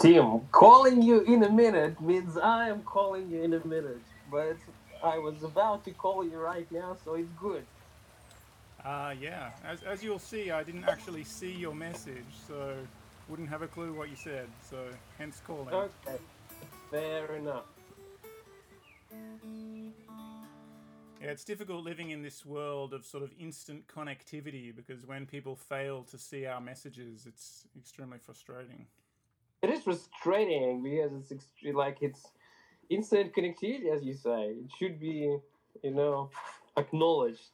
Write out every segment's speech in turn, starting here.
Tim, calling you in a minute means I am calling you in a minute, but I was about to call you right now, so it's good. Yeah, as you'll see, I didn't actually see your message, so wouldn't have a clue what you said, so hence calling. Okay, fair enough. Yeah, it's difficult living in this world of sort of instant connectivity, because when people fail to see our messages, it's extremely frustrating. It is frustrating because it's it's instant connectivity, as you say. It should be, acknowledged.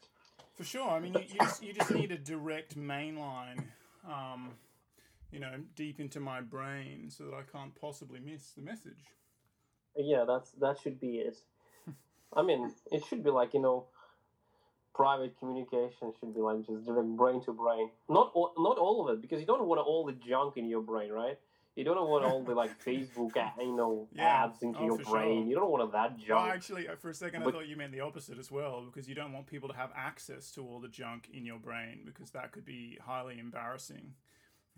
For sure. I mean, you just need a direct mainline, deep into my brain so that I can't possibly miss the message. Yeah, that should be it. I mean, it should be private communication should be like just direct brain to brain. Not all of it, because you don't want all the junk in your brain, right? You don't want all the Facebook ads into your brain. Sure. You don't want that junk. Well, actually, for a second, I thought you meant the opposite as well, because you don't want people to have access to all the junk in your brain, because that could be highly embarrassing.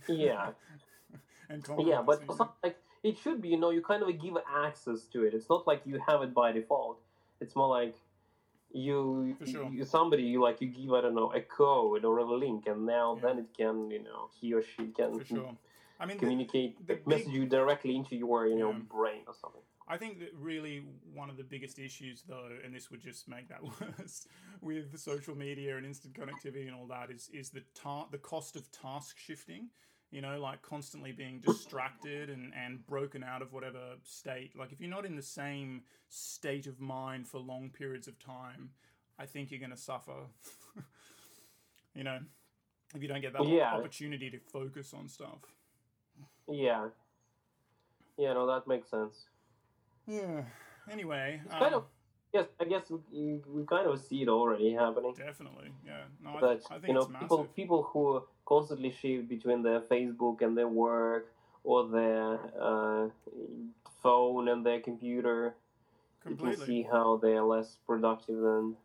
Yeah. And yeah, but it should be, you kind of give access to it. It's not like you have it by default. It's more like you give, a code or a link, and then it can, he or she can... For sure. I mean, communicate the message you directly into your brain or something. I think that really one of the biggest issues, though, and this would just make that worse, with social media and instant connectivity and all that, is the cost of task shifting. Constantly being distracted and broken out of whatever state. Like, if you're not in the same state of mind for long periods of time, I think you're going to suffer. If you don't get that opportunity to focus on stuff. Yeah. Yeah, no, that makes sense. Yeah. Anyway. Yes, I guess we kind of see it already happening. Definitely, yeah. No, but, I think it's massive. People who constantly shift between their Facebook and their work, or their phone and their computer. Completely. You can see how they're less productive than...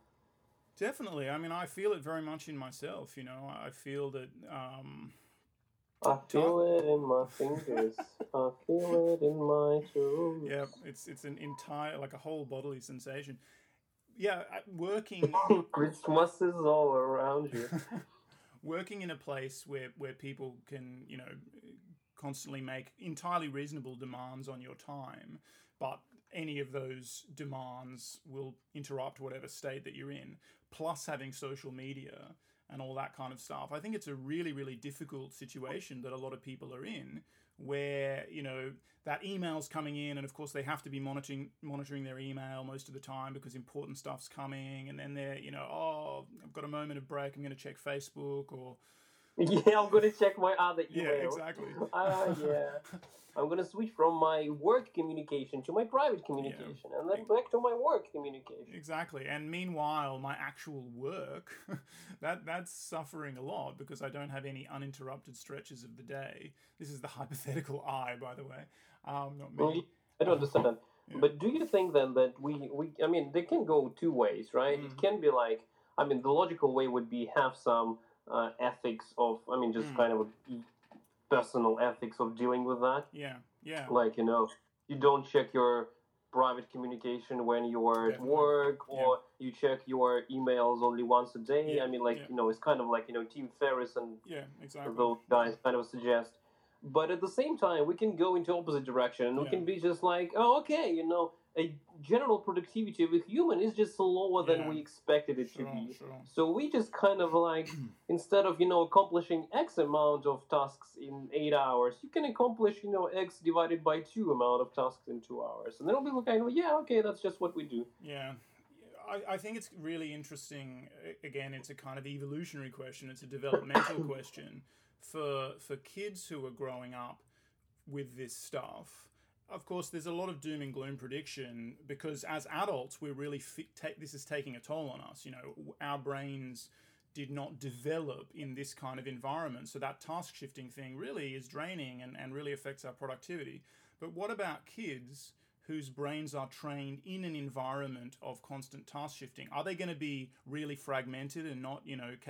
Definitely. I mean, I feel it very much in myself, I feel that... I feel it in my fingers. I feel it in my toes. Yeah, it's an entire, a whole bodily sensation. Yeah, working... Christmas is all around you. Working in a place where people can, constantly make entirely reasonable demands on your time, but any of those demands will interrupt whatever state that you're in, plus having social media... and all that kind of stuff. I think it's a really, really difficult situation that a lot of people are in, where, that email's coming in, and of course they have to be monitoring their email most of the time because important stuff's coming, and then they're, I've got a moment of break, I'm going to check Facebook, or... Yeah, I'm going to check my other email. Yeah, exactly. I'm going to switch from my work communication to my private communication, and then back to my work communication. Exactly. And meanwhile, my actual work, that's suffering a lot because I don't have any uninterrupted stretches of the day. This is the hypothetical I, by the way, not me. Well, I don't understand. Yeah. But do you think then that we they can go two ways, right? Mm. It can be the logical way would be have some... ethics of, kind of a personal ethics of dealing with that. Yeah, yeah. You don't check your private communication when you are at work, or you check your emails only once a day. Yeah. It's kind of Tim Ferriss and those guys kind of suggest. But at the same time, we can go into opposite direction, and we can be just a general productivity of a human is just lower than we expected it to be. Sure. So we just kind of instead of, accomplishing X amount of tasks in 8 hours, you can accomplish, X divided by 2 amount of tasks in 2 hours. And then it'll be that's just what we do. Yeah. I think it's really interesting. Again, it's a kind of evolutionary question. It's a developmental question for kids who are growing up with this stuff. Of course, there's a lot of doom and gloom prediction because as adults, we're really this is taking a toll on us. Our brains did not develop in this kind of environment. So that task shifting thing really is draining and really affects our productivity. But what about kids whose brains are trained in an environment of constant task shifting? Are they going to be really fragmented and not,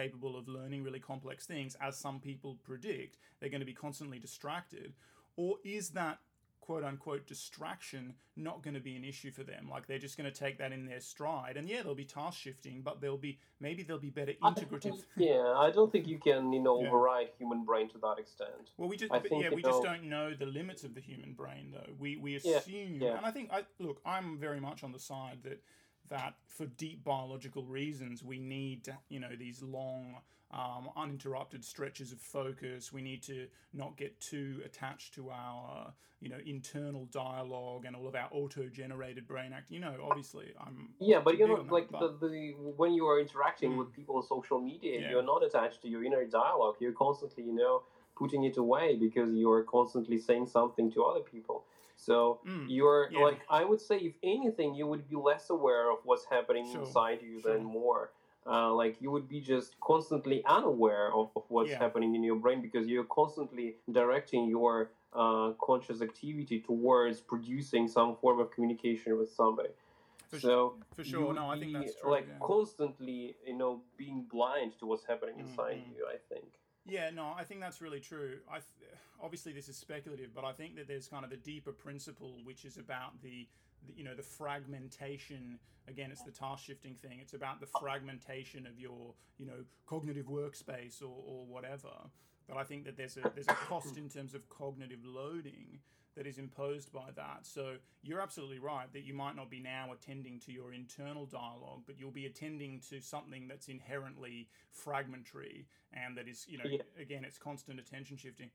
capable of learning really complex things, as some people predict? They're going to be constantly distracted. Or is that quote-unquote distraction not going to be an issue for them. Like, they're just going to take that in their stride. And, yeah, there'll be task shifting, but maybe there'll be better integrative... I don't think you can, override human brain to that extent. Well, we just don't know the limits of the human brain, though. We assume... Yeah. And I think, I'm very much on the side that for deep biological reasons, we need, these long, uninterrupted stretches of focus. We need to not get too attached to our, internal dialogue and all of our auto-generated brain act. Obviously, I'm... Yeah, but when you are interacting with people on social media, you're not attached to your inner dialogue. You're constantly, putting it away because you're constantly saying something to other people. So I would say, if anything, you would be less aware of what's happening inside you than more. You would be just constantly unaware of what's happening in your brain because you're constantly directing your conscious activity towards producing some form of communication with somebody. I think that's true. Constantly, being blind to what's happening inside you, I think. Yeah, no, I think that's really true. Obviously, this is speculative, but I think that there's kind of a deeper principle, which is about the fragmentation. Again, it's the task shifting thing. It's about the fragmentation of your, cognitive workspace or whatever. But I think that there's a cost in terms of cognitive loading that is imposed by that. So you're absolutely right that you might not be now attending to your internal dialogue, but you'll be attending to something that's inherently fragmentary and that is, again, it's constant attention shifting.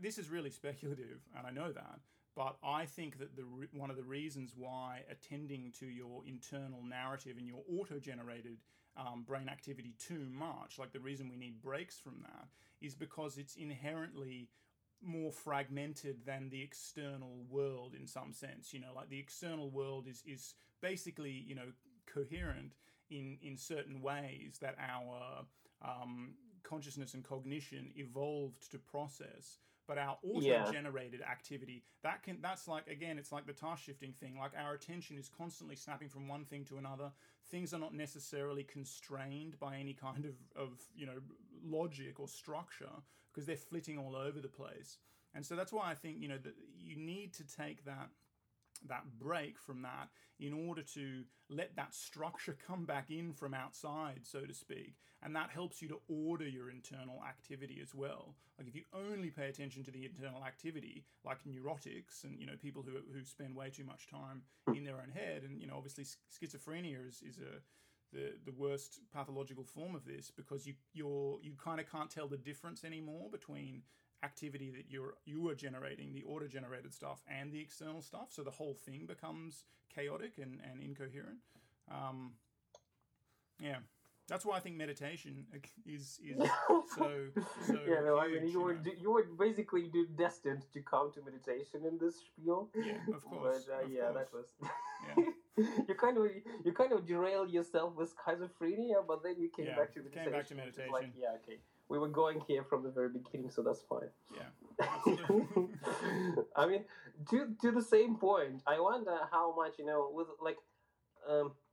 This is really speculative, and I know that. But I think that one of the reasons why attending to your internal narrative and your auto-generated brain activity too much, the reason we need breaks from that, is because it's inherently more fragmented than the external world in some sense. The external world is basically, coherent in certain ways that our consciousness and cognition evolved to process. But our auto-generated activity, it's like the task shifting thing. Our attention is constantly snapping from one thing to another. Things are not necessarily constrained by any kind of logic or structure because they're flitting all over the place. And so that's why I think, that you need to take that break from that in order to let that structure come back in from outside, so to speak. And that helps you to order your internal activity as well. If you only pay attention to the internal activity, like neurotics and, people who spend way too much time in their own head. And, obviously schizophrenia is the worst pathological form of this because you kind of can't tell the difference anymore between activity that you are generating, the auto-generated stuff, and the external stuff. So the whole thing becomes chaotic and incoherent. That's why I think meditation is so. Huge, you were basically destined to come to meditation in this spiel. Yeah, of course. But, of course. That was. Yeah. you kind of derail yourself with schizophrenia, but then you came back to meditation. Came back to meditation. We were going here from the very beginning, so that's fine. Yeah. I mean, to the same point, I wonder how much,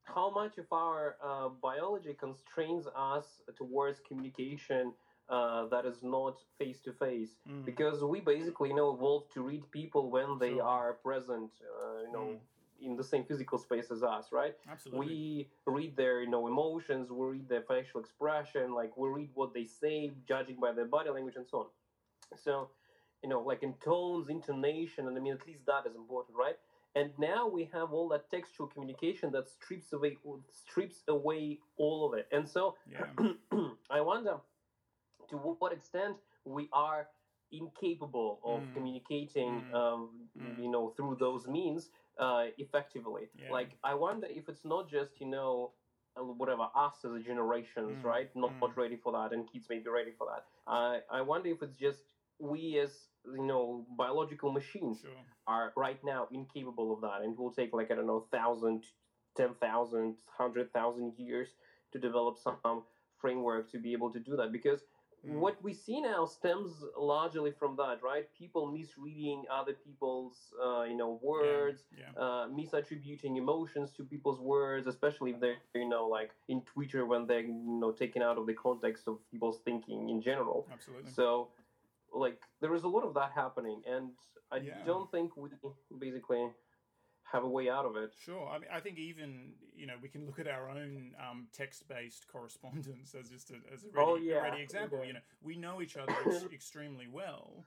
how much of our biology constrains us towards communication that is not face-to-face. Mm. Because we basically, evolved to read people when they are present, in the same physical space as us, right? Absolutely. We read their, emotions, we read their facial expression, we read what they say, judging by their body language and so on. So, in tones, intonation, and at least that is important, right? And now we have all that textual communication that strips away all of it. And so, I wonder to what extent we are incapable of communicating, through those means, effectively. Yeah. I wonder if it's not just, us as a generations, right? Not ready for that, and kids may be ready for that. I wonder if it's just we as, biological machines are right now incapable of that, and it will take 1,000, 10,000, 100,000 years to develop some framework to be able to do that, because what we see now stems largely from that, right? People misreading other people's, words, misattributing emotions to people's words, especially if they're, in Twitter when they're, taken out of the context of people's thinking in general. Absolutely. So like there is a lot of that happening, and I don't think we basically have a way out of it. Sure. I mean, I think even, we can look at our own text-based correspondence as just a ready example. We know each other extremely well,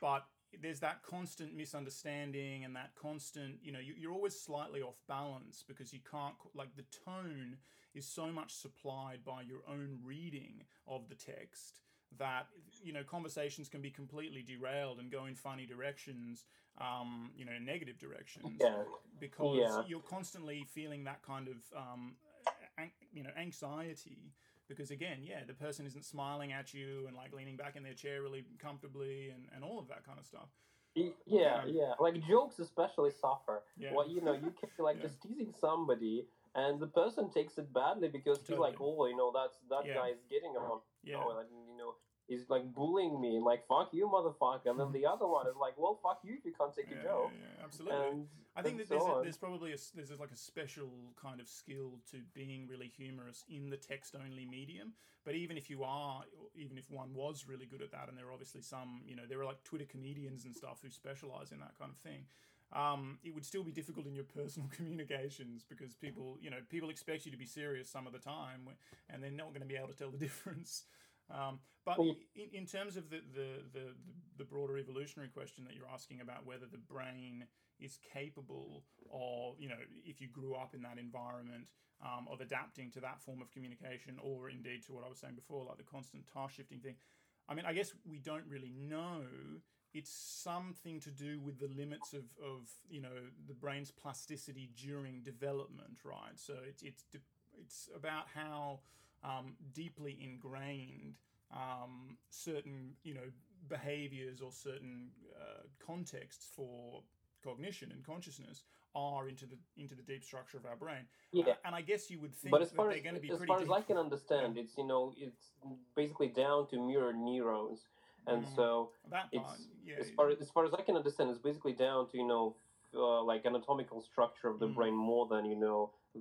but there's that constant misunderstanding and that constant, you're always slightly off balance because you can't, the tone is so much supplied by your own reading of the text that, conversations can be completely derailed and go in funny directions, negative directions, because you're constantly feeling that kind of, anxiety. Because again, the person isn't smiling at you and leaning back in their chair really comfortably and all of that kind of stuff. Jokes especially suffer. Yeah. Well, you can just teasing somebody and the person takes it badly because he's that guy is getting on. Yeah. He's bullying me, fuck you, motherfucker. And then the other one is well, fuck you if you can't take a joke. Yeah, absolutely. And I think that there's probably a special kind of skill to being really humorous in the text-only medium. But even if one was really good at that, and there are obviously some, there are Twitter comedians and stuff who specialize in that kind of thing. It would still be difficult in your personal communications because people, people expect you to be serious some of the time, and they're not going to be able to tell the difference. But in terms of the broader evolutionary question that you're asking about whether the brain is capable of, if you grew up in that environment, of adapting to that form of communication, or indeed to what I was saying before, the constant task shifting thing. I mean, I guess we don't really know. It's something to do with the limits of the brain's plasticity during development, right? So it's about how deeply ingrained certain behaviors or certain contexts for cognition and consciousness are into the deep structure of our brain. Yeah. And I guess you would think that they're going to be pretty deep. As far as I can understand, it's it's basically down to mirror neurons, and so that as far as I can understand, it's basically down to anatomical structure of the brain more than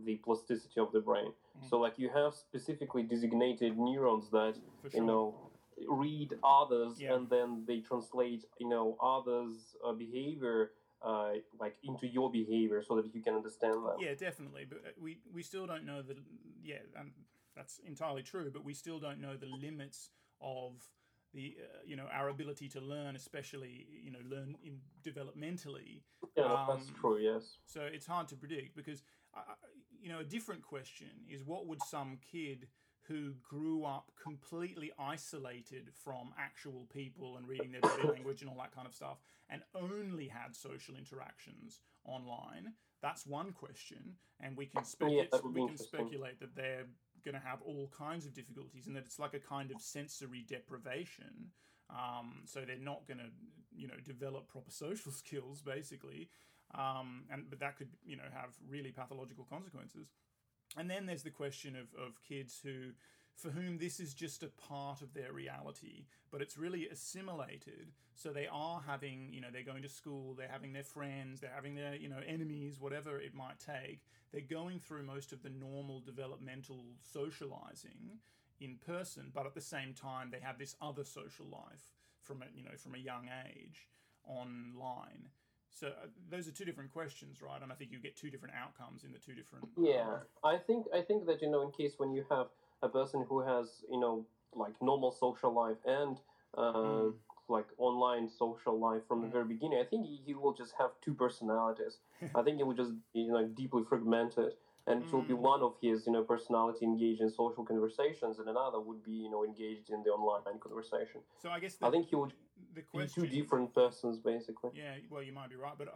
the plasticity of the brain. So you have specifically designated neurons that read others and then they translate others' behavior into your behavior so that you can understand them. Yeah, definitely. But we still don't know that's entirely true. But we still don't know the limits of our ability to learn, especially, learn developmentally. Yeah, that's true, yes. So it's hard to predict because, a different question is what would some kid who grew up completely isolated from actual people and reading their body language and all that kind of stuff and only had social interactions online, that's one question. And we can speculate that they're going to have all kinds of difficulties and that it's a kind of sensory deprivation. So they're not going to, develop proper social skills basically. But that could, have really pathological consequences. And then there's the question of kids for whom this is just a part of their reality, but it's really assimilated. So they are having, they're going to school, they're having their friends, they're having their, enemies, whatever it might take. They're going through most of the normal developmental socializing in person, but at the same time, they have this other social life from a young age online. So those are two different questions, right? And I think you get two different outcomes in the two different. Yeah, I think that in case when you have a person who has normal social life and online social life from the very beginning, I think he will just have two personalities. I think it will just be deeply fragmented, and it will be one of his personality engaged in social conversations, and another would be engaged in the online conversation. So I guess I think he would. The question, two different persons, basically. Yeah, well, you might be right, but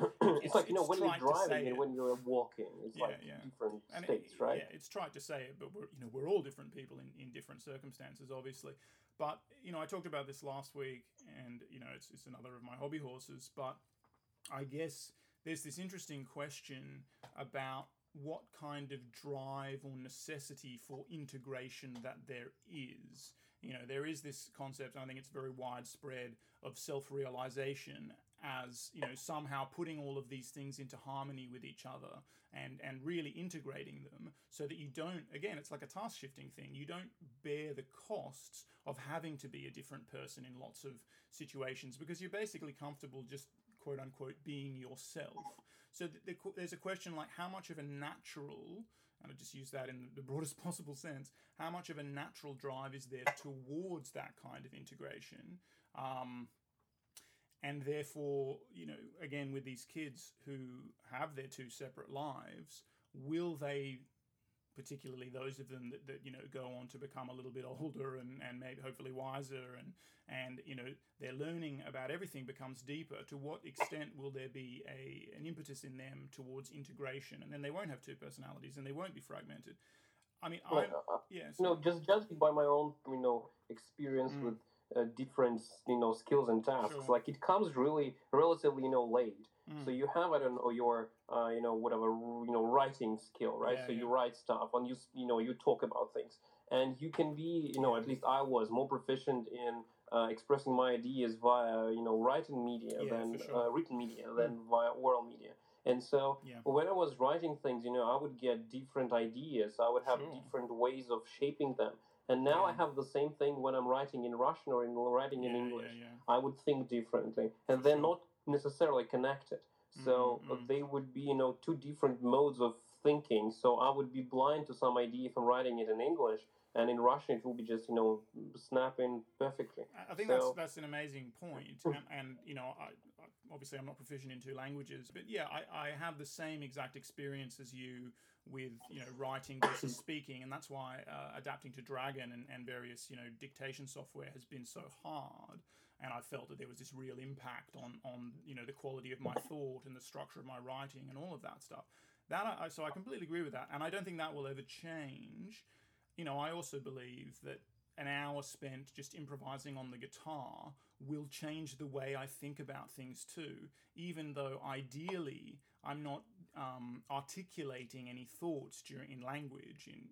and it's when you're driving and when you're walking, it's different states, right? Yeah, it's trite to say it, but we're all different people in different circumstances, obviously. But I talked about this last week, and it's another of my hobby horses. But I guess there's this interesting question about what kind of drive or necessity for integration that there is. There is this concept, and I think it's very widespread, of self-realization as, you know, somehow putting all of these things into harmony with each other and really integrating them so that you don't, again, it's like a task shifting thing. You don't bear the costs of having to be a different person in lots of situations because you're basically comfortable just quote unquote being yourself. So there's a question like how much of a natural, and I just use that in the broadest possible sense, how much of a natural drive is there towards that kind of integration? And therefore, you know, again, with these kids who have their two separate lives, will they, particularly those of them that you know, go on to become a little bit older and maybe hopefully wiser and you know, their learning about everything becomes deeper, to what extent will there be an impetus in them towards integration? And then they won't have two personalities and they won't be fragmented. I mean, just judging by my own, you know, experience with different, you know, skills and tasks. Sure. Like it comes really relatively, you know, late. So you have, I don't know, your, you know, whatever, you know, writing skill, right? Yeah, so you write stuff and you talk about things, and you can be, you know, at least I was more proficient in expressing my ideas via, you know, written media than via oral media. And so when I was writing things, you know, I would get different ideas. I would have different ways of shaping them. And now I have the same thing when I'm writing in Russian or writing in English. Yeah, yeah. I would think differently. And they're not necessarily connected. So they would be, you know, two different modes of thinking. So I would be blind to some idea if I'm writing it in English. And in Russian, it will be just, you know, snapping perfectly. I think that's an amazing point. And you know, I obviously I'm not proficient in two languages, but yeah, I have the same exact experience as you with, you know, writing versus speaking. And that's why adapting to Dragon and various, you know, dictation software has been so hard. And I felt that there was this real impact on you know, the quality of my thought and the structure of my writing and all of that stuff. So I completely agree with that. And I don't think that will ever change. You know, I also believe that an hour spent just improvising on the guitar will change the way I think about things too, even though ideally I'm not articulating any thoughts in language, in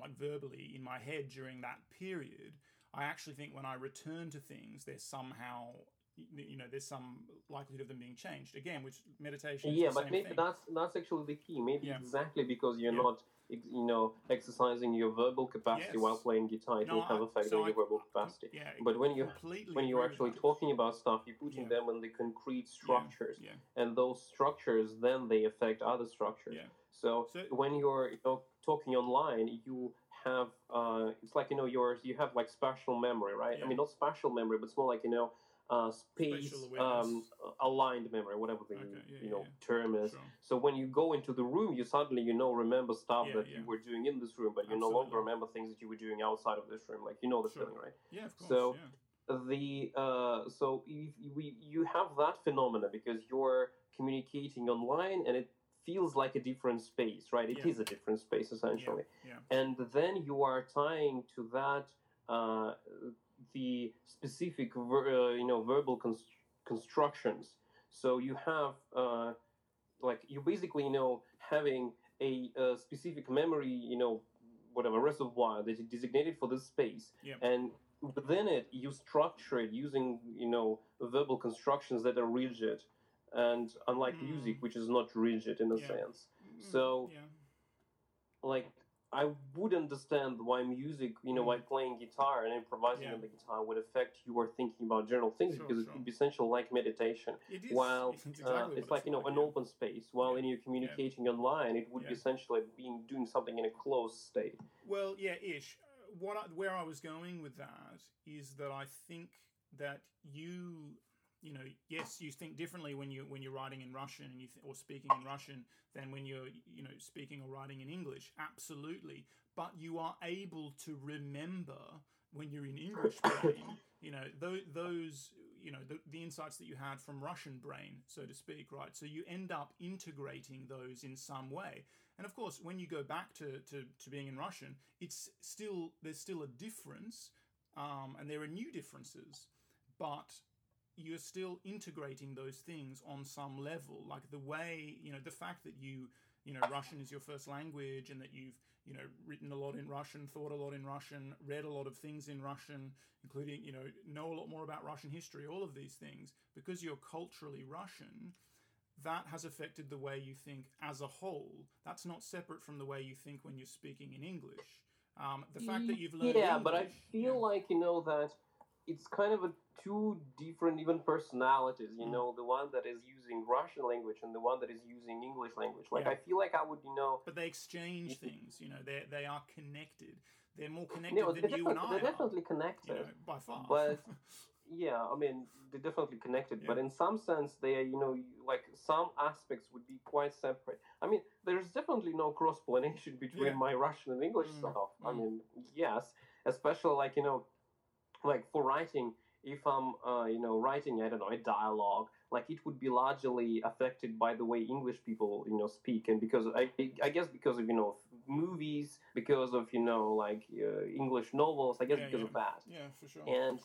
like verbally in my head during that period. I actually think when I return to things, there's somehow, you know, there's some likelihood of them being changed again, which meditation is the same thing. That's actually the key. Maybe exactly because you're not, you know, exercising your verbal capacity while playing guitar, it will have effect on your verbal capacity. But when you're actually talking about stuff, you're putting them in the concrete structures, and those structures then they affect other structures. So when you're, you know, talking online, you have it's like, you know, you have like spatial memory, right? I mean, not spatial memory, but it's more like, you know, space aligned memory, whatever the term is. Sure. So when you go into the room, you suddenly, you know, remember stuff that you were doing in this room, but you no longer remember things that you were doing outside of this room. Like, you know, the feeling, right? Yeah, of course. So you have that phenomena because you're communicating online, and it feels like a different space, right? It is a different space essentially, and then you are tying to that the specific verbal constructions. So you have like you basically, you know, having a specific memory, you know, whatever reservoir that you designated for this space, and within it you structure it using, you know, verbal constructions that are rigid, and unlike music, which is not rigid in a sense. So like I would understand why music, you know, why playing guitar and improvising on the guitar would affect your thinking about general things, because it would be essentially like meditation. It is. While it's like, you know, an open space. While when you're communicating online, it would be essentially doing something in a closed state. Well, ish. Where I was going with that is that I think that you know, yes, you think differently when you're writing in Russian and or speaking in Russian than when you're, you know, speaking or writing in English. Absolutely, but you are able to remember when you're in English brain, you know, those, you know, the insights that you had from Russian brain, so to speak, right? So you end up integrating those in some way. And of course, when you go back to being in Russian, there's still a difference, and there are new differences, but you're still integrating those things on some level. Like the way, the fact that you know, Russian is your first language and that you've, written a lot in Russian, thought a lot in Russian, read a lot of things in Russian, including, know a lot more about Russian history, all of these things, because you're culturally Russian, that has affected the way you think as a whole. That's not separate from the way you think when you're speaking in English. The fact that you've learned... Yeah, English, but I feel like, that... It's kind of a two different even personalities, the one that is using Russian language and the one that is using English language. Like, yeah. I feel like I would, But they exchange things, they are connected. They're more connected than you and I are. They're definitely connected. By far. But, they're definitely connected. Yeah. But in some sense, they are, some aspects would be quite separate. I mean, there's definitely no cross-pollination between my Russian and English stuff. I mean, yes, especially like, like for writing, if I'm, writing, I don't know, a dialogue, like it would be largely affected by the way English people, speak. And because I guess because of, movies, because of, English novels, I guess of that. Yeah, for sure. And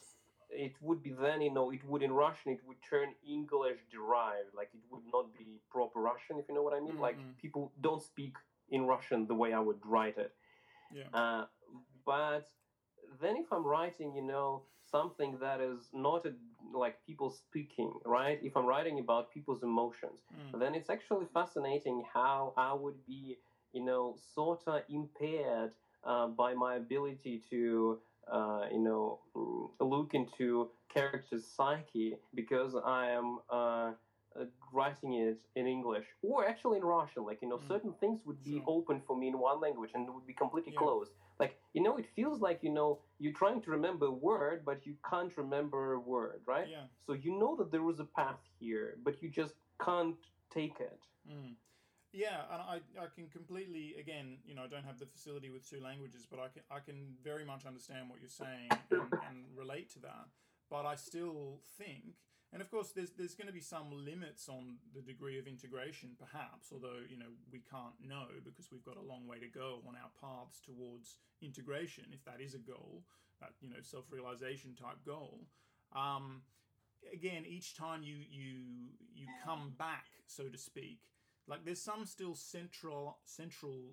it would be then, in Russian, it would turn English derived. Like it would not be proper Russian, if you know what I mean. Mm-hmm. Like people don't speak in Russian the way I would write it. Yeah. But... Then if I'm writing, something that is not like people speaking, right? If I'm writing about people's emotions, then it's actually fascinating how I would be, sort of impaired by my ability to, look into characters' psyche because I am writing it in English or actually in Russian. Like, certain things would be open for me in one language and would be completely closed. Like, it feels like, you're trying to remember a word, but you can't remember a word, right? Yeah. So that there was a path here, but you just can't take it. Mm. Yeah, and I can completely, again, I don't have the facility with two languages, but I can very much understand what you're saying and relate to that. But I still think, and of course there's going to be some limits on the degree of integration perhaps, although, we can't know because we've got a long way to go on our paths towards integration, if that is a goal, that, self-realization type goal. Again, each time you come back, so to speak, like there's some still central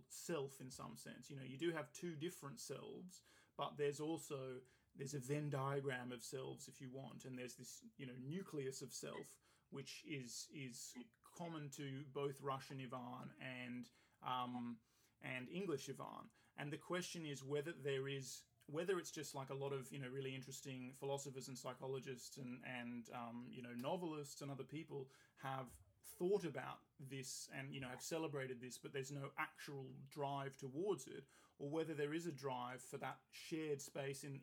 self in some sense. You do have two different selves, but there's a Venn diagram of selves, if you want, and there's this, nucleus of self, which is common to both Russian Ivan and English Ivan. And the question is whether it's just like a lot of, really interesting philosophers and psychologists and novelists and other people have thought about this and, have celebrated this, but there's no actual drive towards it, or whether there is a drive for that shared space in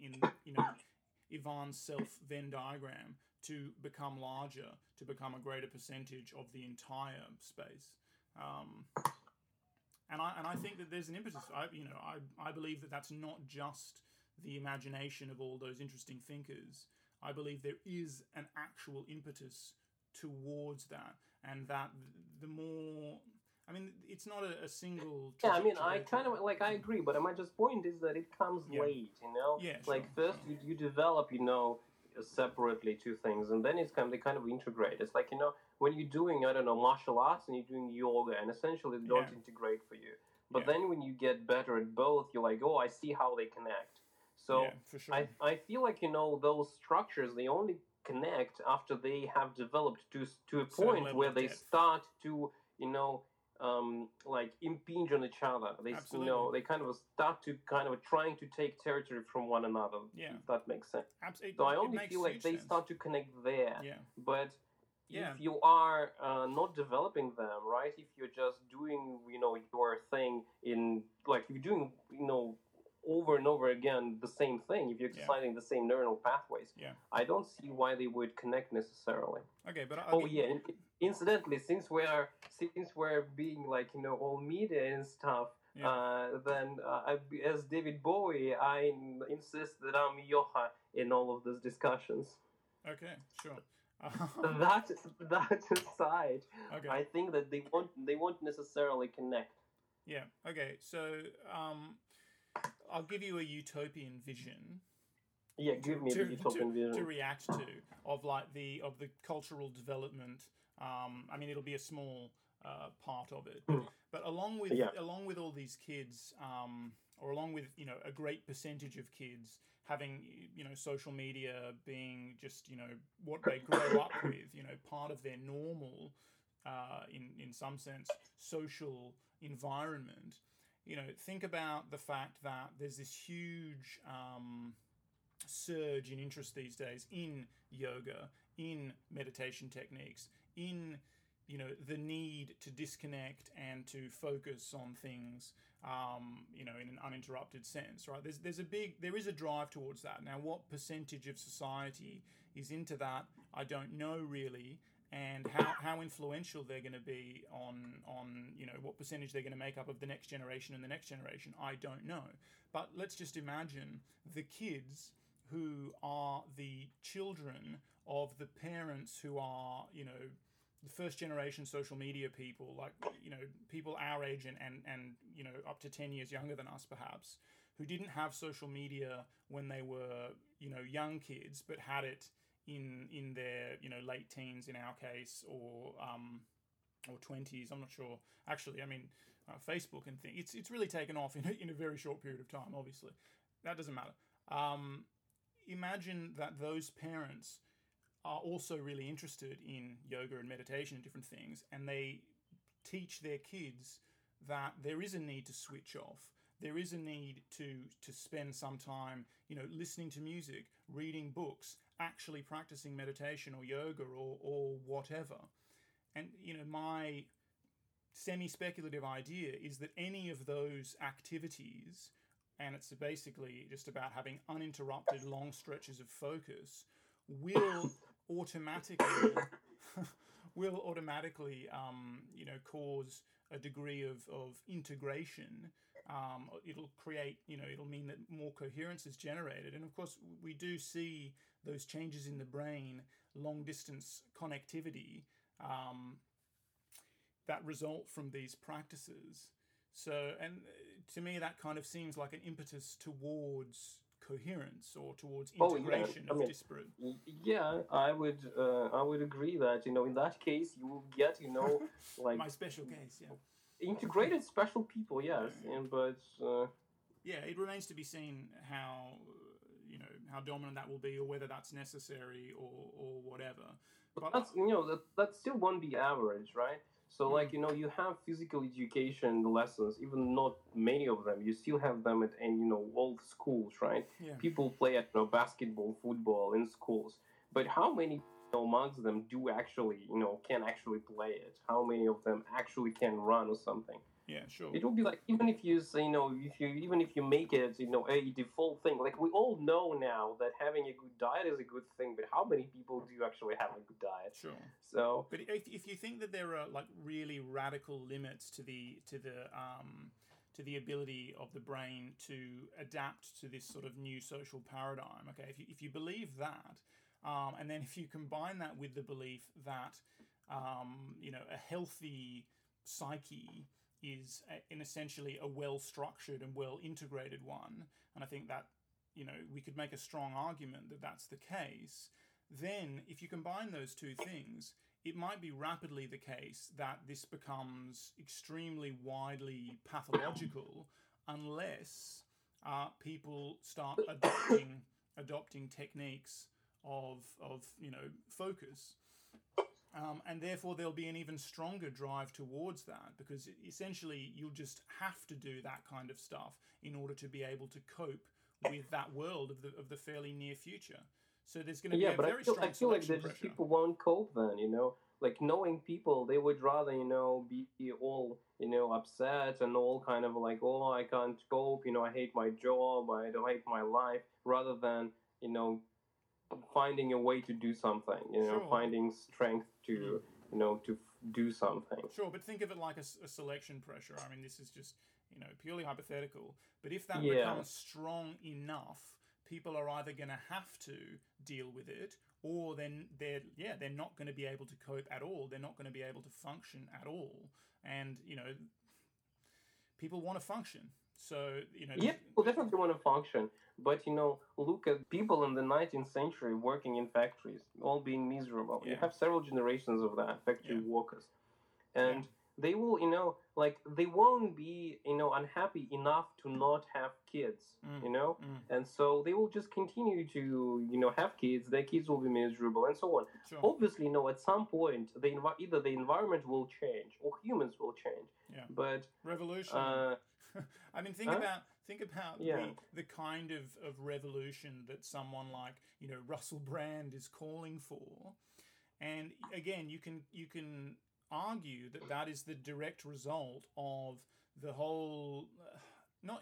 Ivan's self-Venn diagram to become larger, to become a greater percentage of the entire space. And I think that there's an impetus. I believe that that's not just the imagination of all those interesting thinkers. I believe there is an actual impetus towards that, and that the more, it's not a single I agree, but my just point is that it comes late, first you develop, separately two things, and then they kind of integrate. It's like, when you're doing, I don't know, martial arts and you're doing yoga, and essentially they don't integrate for you, but then when you get better at both, you're like, I see how they connect. So for sure. I feel like, those structures, they only connect after they have developed to a point where they start to impinge on each other. They they kind of start to trying to take territory from one another. Yeah, if that makes sense. Absolutely. So I only feel like they start to connect there. Yeah, but if you are not developing them, right? If you're just doing your thing in like you're doing over and over again the same thing, if you're exciting the same neuronal pathways, I don't see why they would connect necessarily. Okay, but incidentally, since we're being like all media and stuff, then as David Bowie, I insist that I'm Yoha in all of these discussions. Okay, sure. That aside, okay. I think that they won't necessarily connect. Yeah. Okay. So I'll give you a utopian vision Yeah, give me the utopian vision to react to of like the cultural development. I mean, it'll be a small part of it, but along with all these kids, or along with a great percentage of kids having social media being just what they grow up with, part of their normal in some sense social environment. Think about the fact that there's this huge surge in interest these days in yoga, in meditation techniques, in the need to disconnect and to focus on things in an uninterrupted sense, right? There is a drive towards that. Now, what percentage of society is into that, I don't know really, and how influential they're going to be on what percentage they're going to make up of the next generation and the next generation, I don't know. But let's just imagine the kids who are the children of the parents who are, the first generation social media people, like, people our age and up to 10 years younger than us perhaps, who didn't have social media when they were, young kids, but had it in their late teens in our case, or 20s. I'm not sure actually. I mean, Facebook and things, it's really taken off in a very short period of time. Obviously, that doesn't matter. Imagine that those parents are also really interested in yoga and meditation and different things, and they teach their kids that there is a need to switch off. There is a need to spend some time, listening to music, reading books, actually practicing meditation or yoga or whatever. And, my semi-speculative idea is that any of those activities, and it's basically just about having uninterrupted long stretches of focus, will automatically cause a degree of integration. It'll create, it'll mean that more coherence is generated. And of course, we do see those changes in the brain, long distance connectivity, that result from these practices. So, and to me, that kind of seems like an impetus towards coherence or towards integration of disparate. Yeah, I would agree that, in that case, you will get, like... My special case, yeah. Integrated special people, yes, it remains to be seen how how dominant that will be, or whether that's necessary, or whatever. But that's that still won't be average, right? So you have physical education lessons, even not many of them. You still have them at all schools, right? Yeah. People play at basketball, football in schools, but how many amongst them do actually, can actually play it? How many of them actually can run or something? Yeah, sure. It will be like, even if you say, even if you make it, a default thing. Like, we all know now that having a good diet is a good thing, but how many people do you actually have a good diet? Sure. So, but if you think that there are like really radical limits to the ability of the brain to adapt to this sort of new social paradigm, okay, if you believe that. And then if you combine that with the belief that, a healthy psyche is an essentially a well-structured and well-integrated one, and I think that, we could make a strong argument that that's the case, then if you combine those two things, it might be rapidly the case that this becomes extremely widely pathological unless people start adopting techniques of focus, and therefore there'll be an even stronger drive towards that, because essentially you'll just have to do that kind of stuff in order to be able to cope with that world of the fairly near future. So there's going to be I feel like that people won't cope then, Like, knowing people, they would rather, be all, upset and all kind of like, oh, I can't cope, I hate my job, I don't hate my life, rather than, finding a way to do something, sure. Finding strength to, to do something. Sure, but think of it like a selection pressure. I mean, this is just, purely hypothetical. But if that becomes strong enough, people are either going to have to deal with it, or then they're not going to be able to cope at all. They're not going to be able to function at all. And, people want to function. So, you know... Yeah, people definitely want to function. But, you know, look at people in the 19th century working in factories, all being miserable. Yeah. You have several generations of that, factory workers. And they will, you know, like, they won't be, you know, unhappy enough to not have kids, you know? And so they will just continue to, you know, have kids. Their kids will be miserable and so on. Sure. Obviously, you know, at some point, either the environment will change or humans will change. Yeah. But... revolution. I mean, think about the kind of revolution that someone like, you know, Russell Brand is calling for. And again, you can argue that is the direct result of the whole...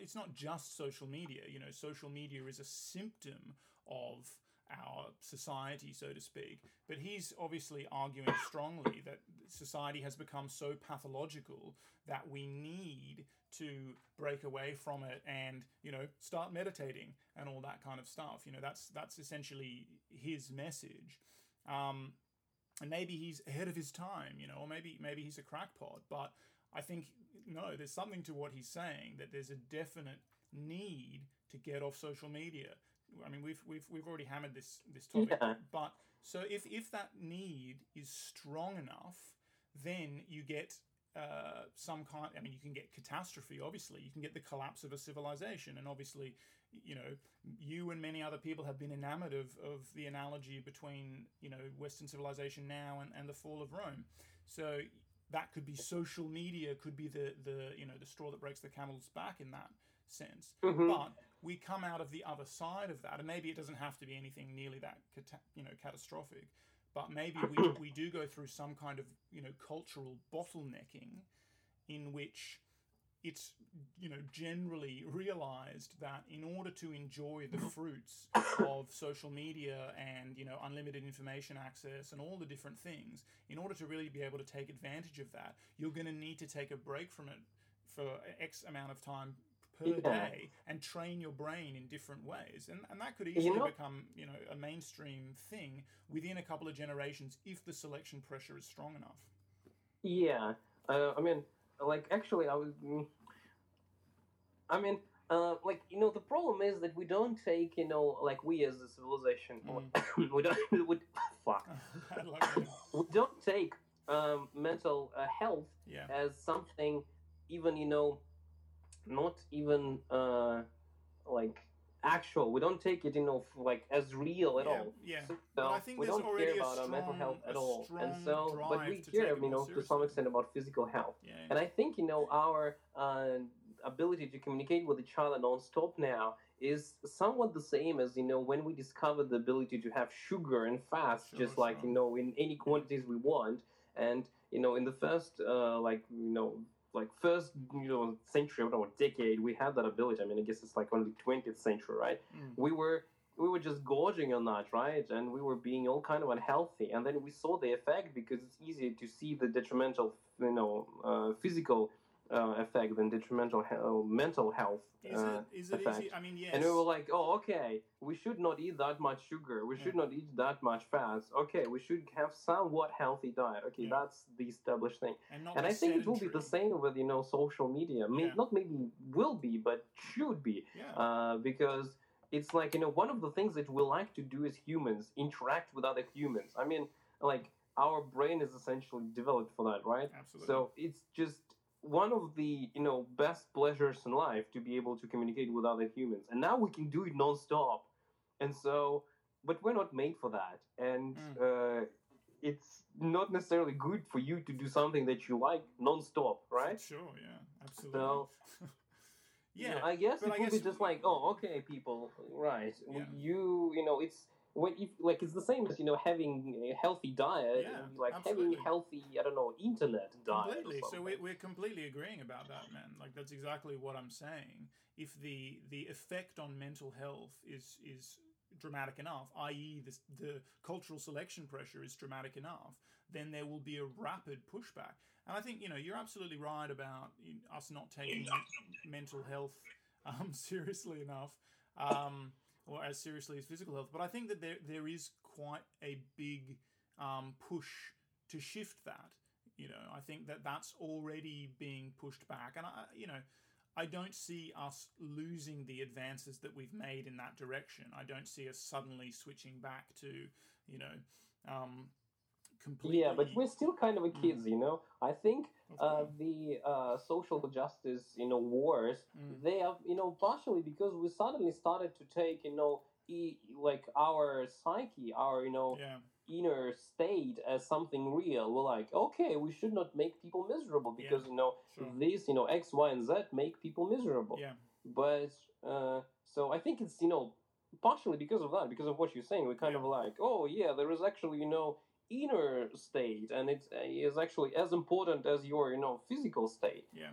it's not just social media. You know, social media is a symptom of our society, so to speak. But he's obviously arguing strongly that society has become so pathological that we need to break away from it and, you know, start meditating and all that kind of stuff. You know, that's essentially his message. And maybe he's ahead of his time, you know, or maybe he's a crackpot. But I think, no, there's something to what he's saying, that there's a definite need to get off social media. I mean, we've already hammered this topic, but so if that need is strong enough, then you get some kind. I mean, you can get catastrophe. Obviously, you can get the collapse of a civilization, and obviously, you know, you and many other people have been enamored of the analogy between, you know, Western civilization now and the fall of Rome. So that could be social media, could be the you know, the straw that breaks the camel's back in that sense. Mm-hmm. But we come out of the other side of that, and maybe it doesn't have to be anything nearly that catastrophic, but maybe we do go through some kind of, you know, cultural bottlenecking in which it's, you know, generally realized that in order to enjoy the fruits of social media and, you know, unlimited information access and all the different things, in order to really be able to take advantage of that, you're going to need to take a break from it for X amount of time per day and train your brain in different ways. And that could easily become, you know, a mainstream thing within a couple of generations if the selection pressure is strong enough. Yeah. I mean, like, actually, the problem is that we don't take, you know, like, we as a civilization, we don't take mental health as something even, you know, not even like actual. We don't take it, you know, like as real at all. Yeah. So, I think we don't care about our mental health at all, and so but we care, you know, to some extent about physical health. Yeah. And I think, you know, our ability to communicate with each other non-stop now is somewhat the same as, you know, when we discovered the ability to have sugar and fats, you know, in any quantities we want, and, you know, in the first century or decade, we had that ability. I mean, I guess it's like only 20th century, right? Mm. We were just gorging on that, right? And we were being all kind of unhealthy. And then we saw the effect, because it's easier to see the detrimental, you know, physical effect than detrimental mental health is it effect. Easy? I mean, yes. And we were like, oh, okay, we should not eat that much sugar. We should not eat that much fats. Okay, we should have somewhat healthy diet. Okay, that's the established thing. And I think it will be the same with, you know, social media. Not maybe will be, but should be. Yeah. Because it's like, you know, one of the things that we like to do as humans, interact with other humans. I mean, like, our brain is essentially developed for that, right? Absolutely. So it's just one of the, you know, best pleasures in life, to be able to communicate with other humans. And now we can do it nonstop. And so, but we're not made for that. And it's not necessarily good for you to do something that you like nonstop, right? Sure, yeah, absolutely. So, yeah, you know, I guess it would be just like, oh, okay, people, right? Yeah. You know, it's it's the same as, you know, having a healthy diet, having healthy, I don't know, internet diet. Completely. So we're completely agreeing about that, man. Like, that's exactly what I'm saying. If the effect on mental health is dramatic enough, i.e. the cultural selection pressure is dramatic enough, then there will be a rapid pushback. And I think, you know, you're absolutely right about us not taking mental health seriously enough. Or as seriously as physical health. But I think that there is quite a big push to shift that. You know, I think that that's already being pushed back. And, I, you know, I don't see us losing the advances that we've made in that direction. I don't see us suddenly switching back to, you know, completely. Yeah, but we're still kind of a kids, you know. I think the social justice, you know, wars, they are, you know, partially because we suddenly started to take, you know, like our psyche, our, you know, inner state as something real. We're like, okay, we should not make people miserable because, you know, these, you know, X, Y, and Z make people miserable. Yeah. But, so I think it's, you know, partially because of that, because of what you're saying, we're kind of like, oh, yeah, there is actually, you know, inner state, and it is actually as important as your, you know, physical state. Yeah.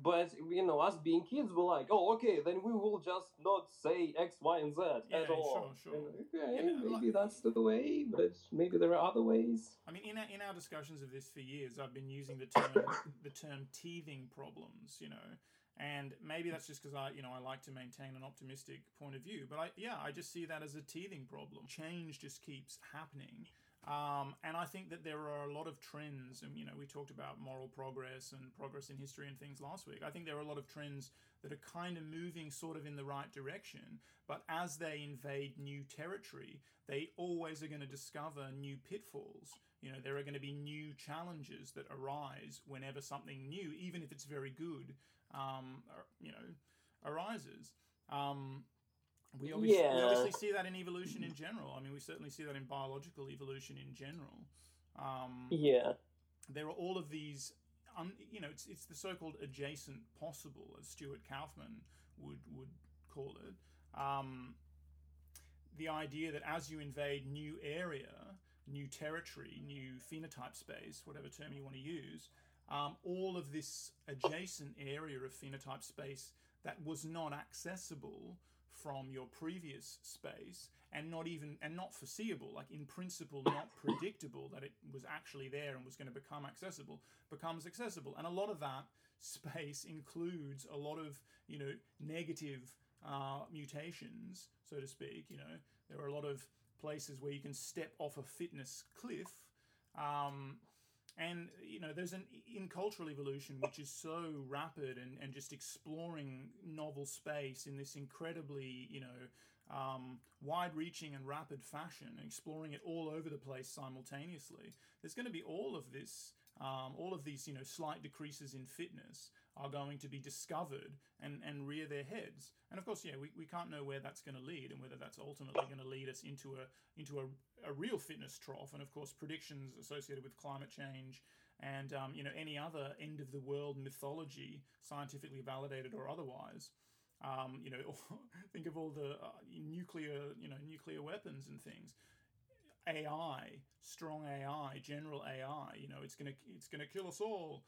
But, you know, us being kids, we're like, oh, okay, then we will just not say X, Y, and Z at all. Sure. Okay, yeah, maybe that's the way, but maybe there are other ways. I mean, in our discussions of this for years, I've been using the term teething problems, you know, and maybe that's just because I like to maintain an optimistic point of view, but I just see that as a teething problem. Change just keeps happening. And I think that there are a lot of trends, and, you know, we talked about moral progress and progress in history and things last week. I think there are a lot of trends that are kind of moving sort of in the right direction, but as they invade new territory, they always are going to discover new pitfalls. You know, there are going to be new challenges that arise whenever something new, even if it's very good, you know, arises. We obviously see that in evolution in general. I mean, we certainly see that in biological evolution in general. There are all of these, it's the so-called adjacent possible, as Stuart Kaufman would call it. The idea that as you invade new area, new territory, new phenotype space, whatever term you want to use, all of this adjacent area of phenotype space that was not accessible from your previous space, and not foreseeable, like in principle not predictable that it was actually there and was going to become accessible, becomes accessible. And a lot of that space includes a lot of, you know, negative mutations, so to speak. You know, there are a lot of places where you can step off a fitness cliff, and, you know, there's in cultural evolution, which is so rapid and just exploring novel space in this incredibly, you know, wide-reaching and rapid fashion, and exploring it all over the place simultaneously. There's going to be all of this, all of these, you know, slight decreases in fitness are going to be discovered and rear their heads. And of course, we can't know where that's going to lead, and whether that's ultimately going to lead us into a real fitness trough. And of course, predictions associated with climate change and any other end of the world mythology, scientifically validated or otherwise. Think of all the nuclear weapons and things. AI, strong AI, general AI, you know, it's gonna kill us all.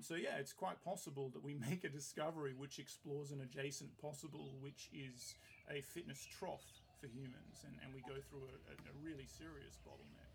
So it's quite possible that we make a discovery which explores an adjacent possible, which is a fitness trough for humans, and we go through a really serious bottleneck.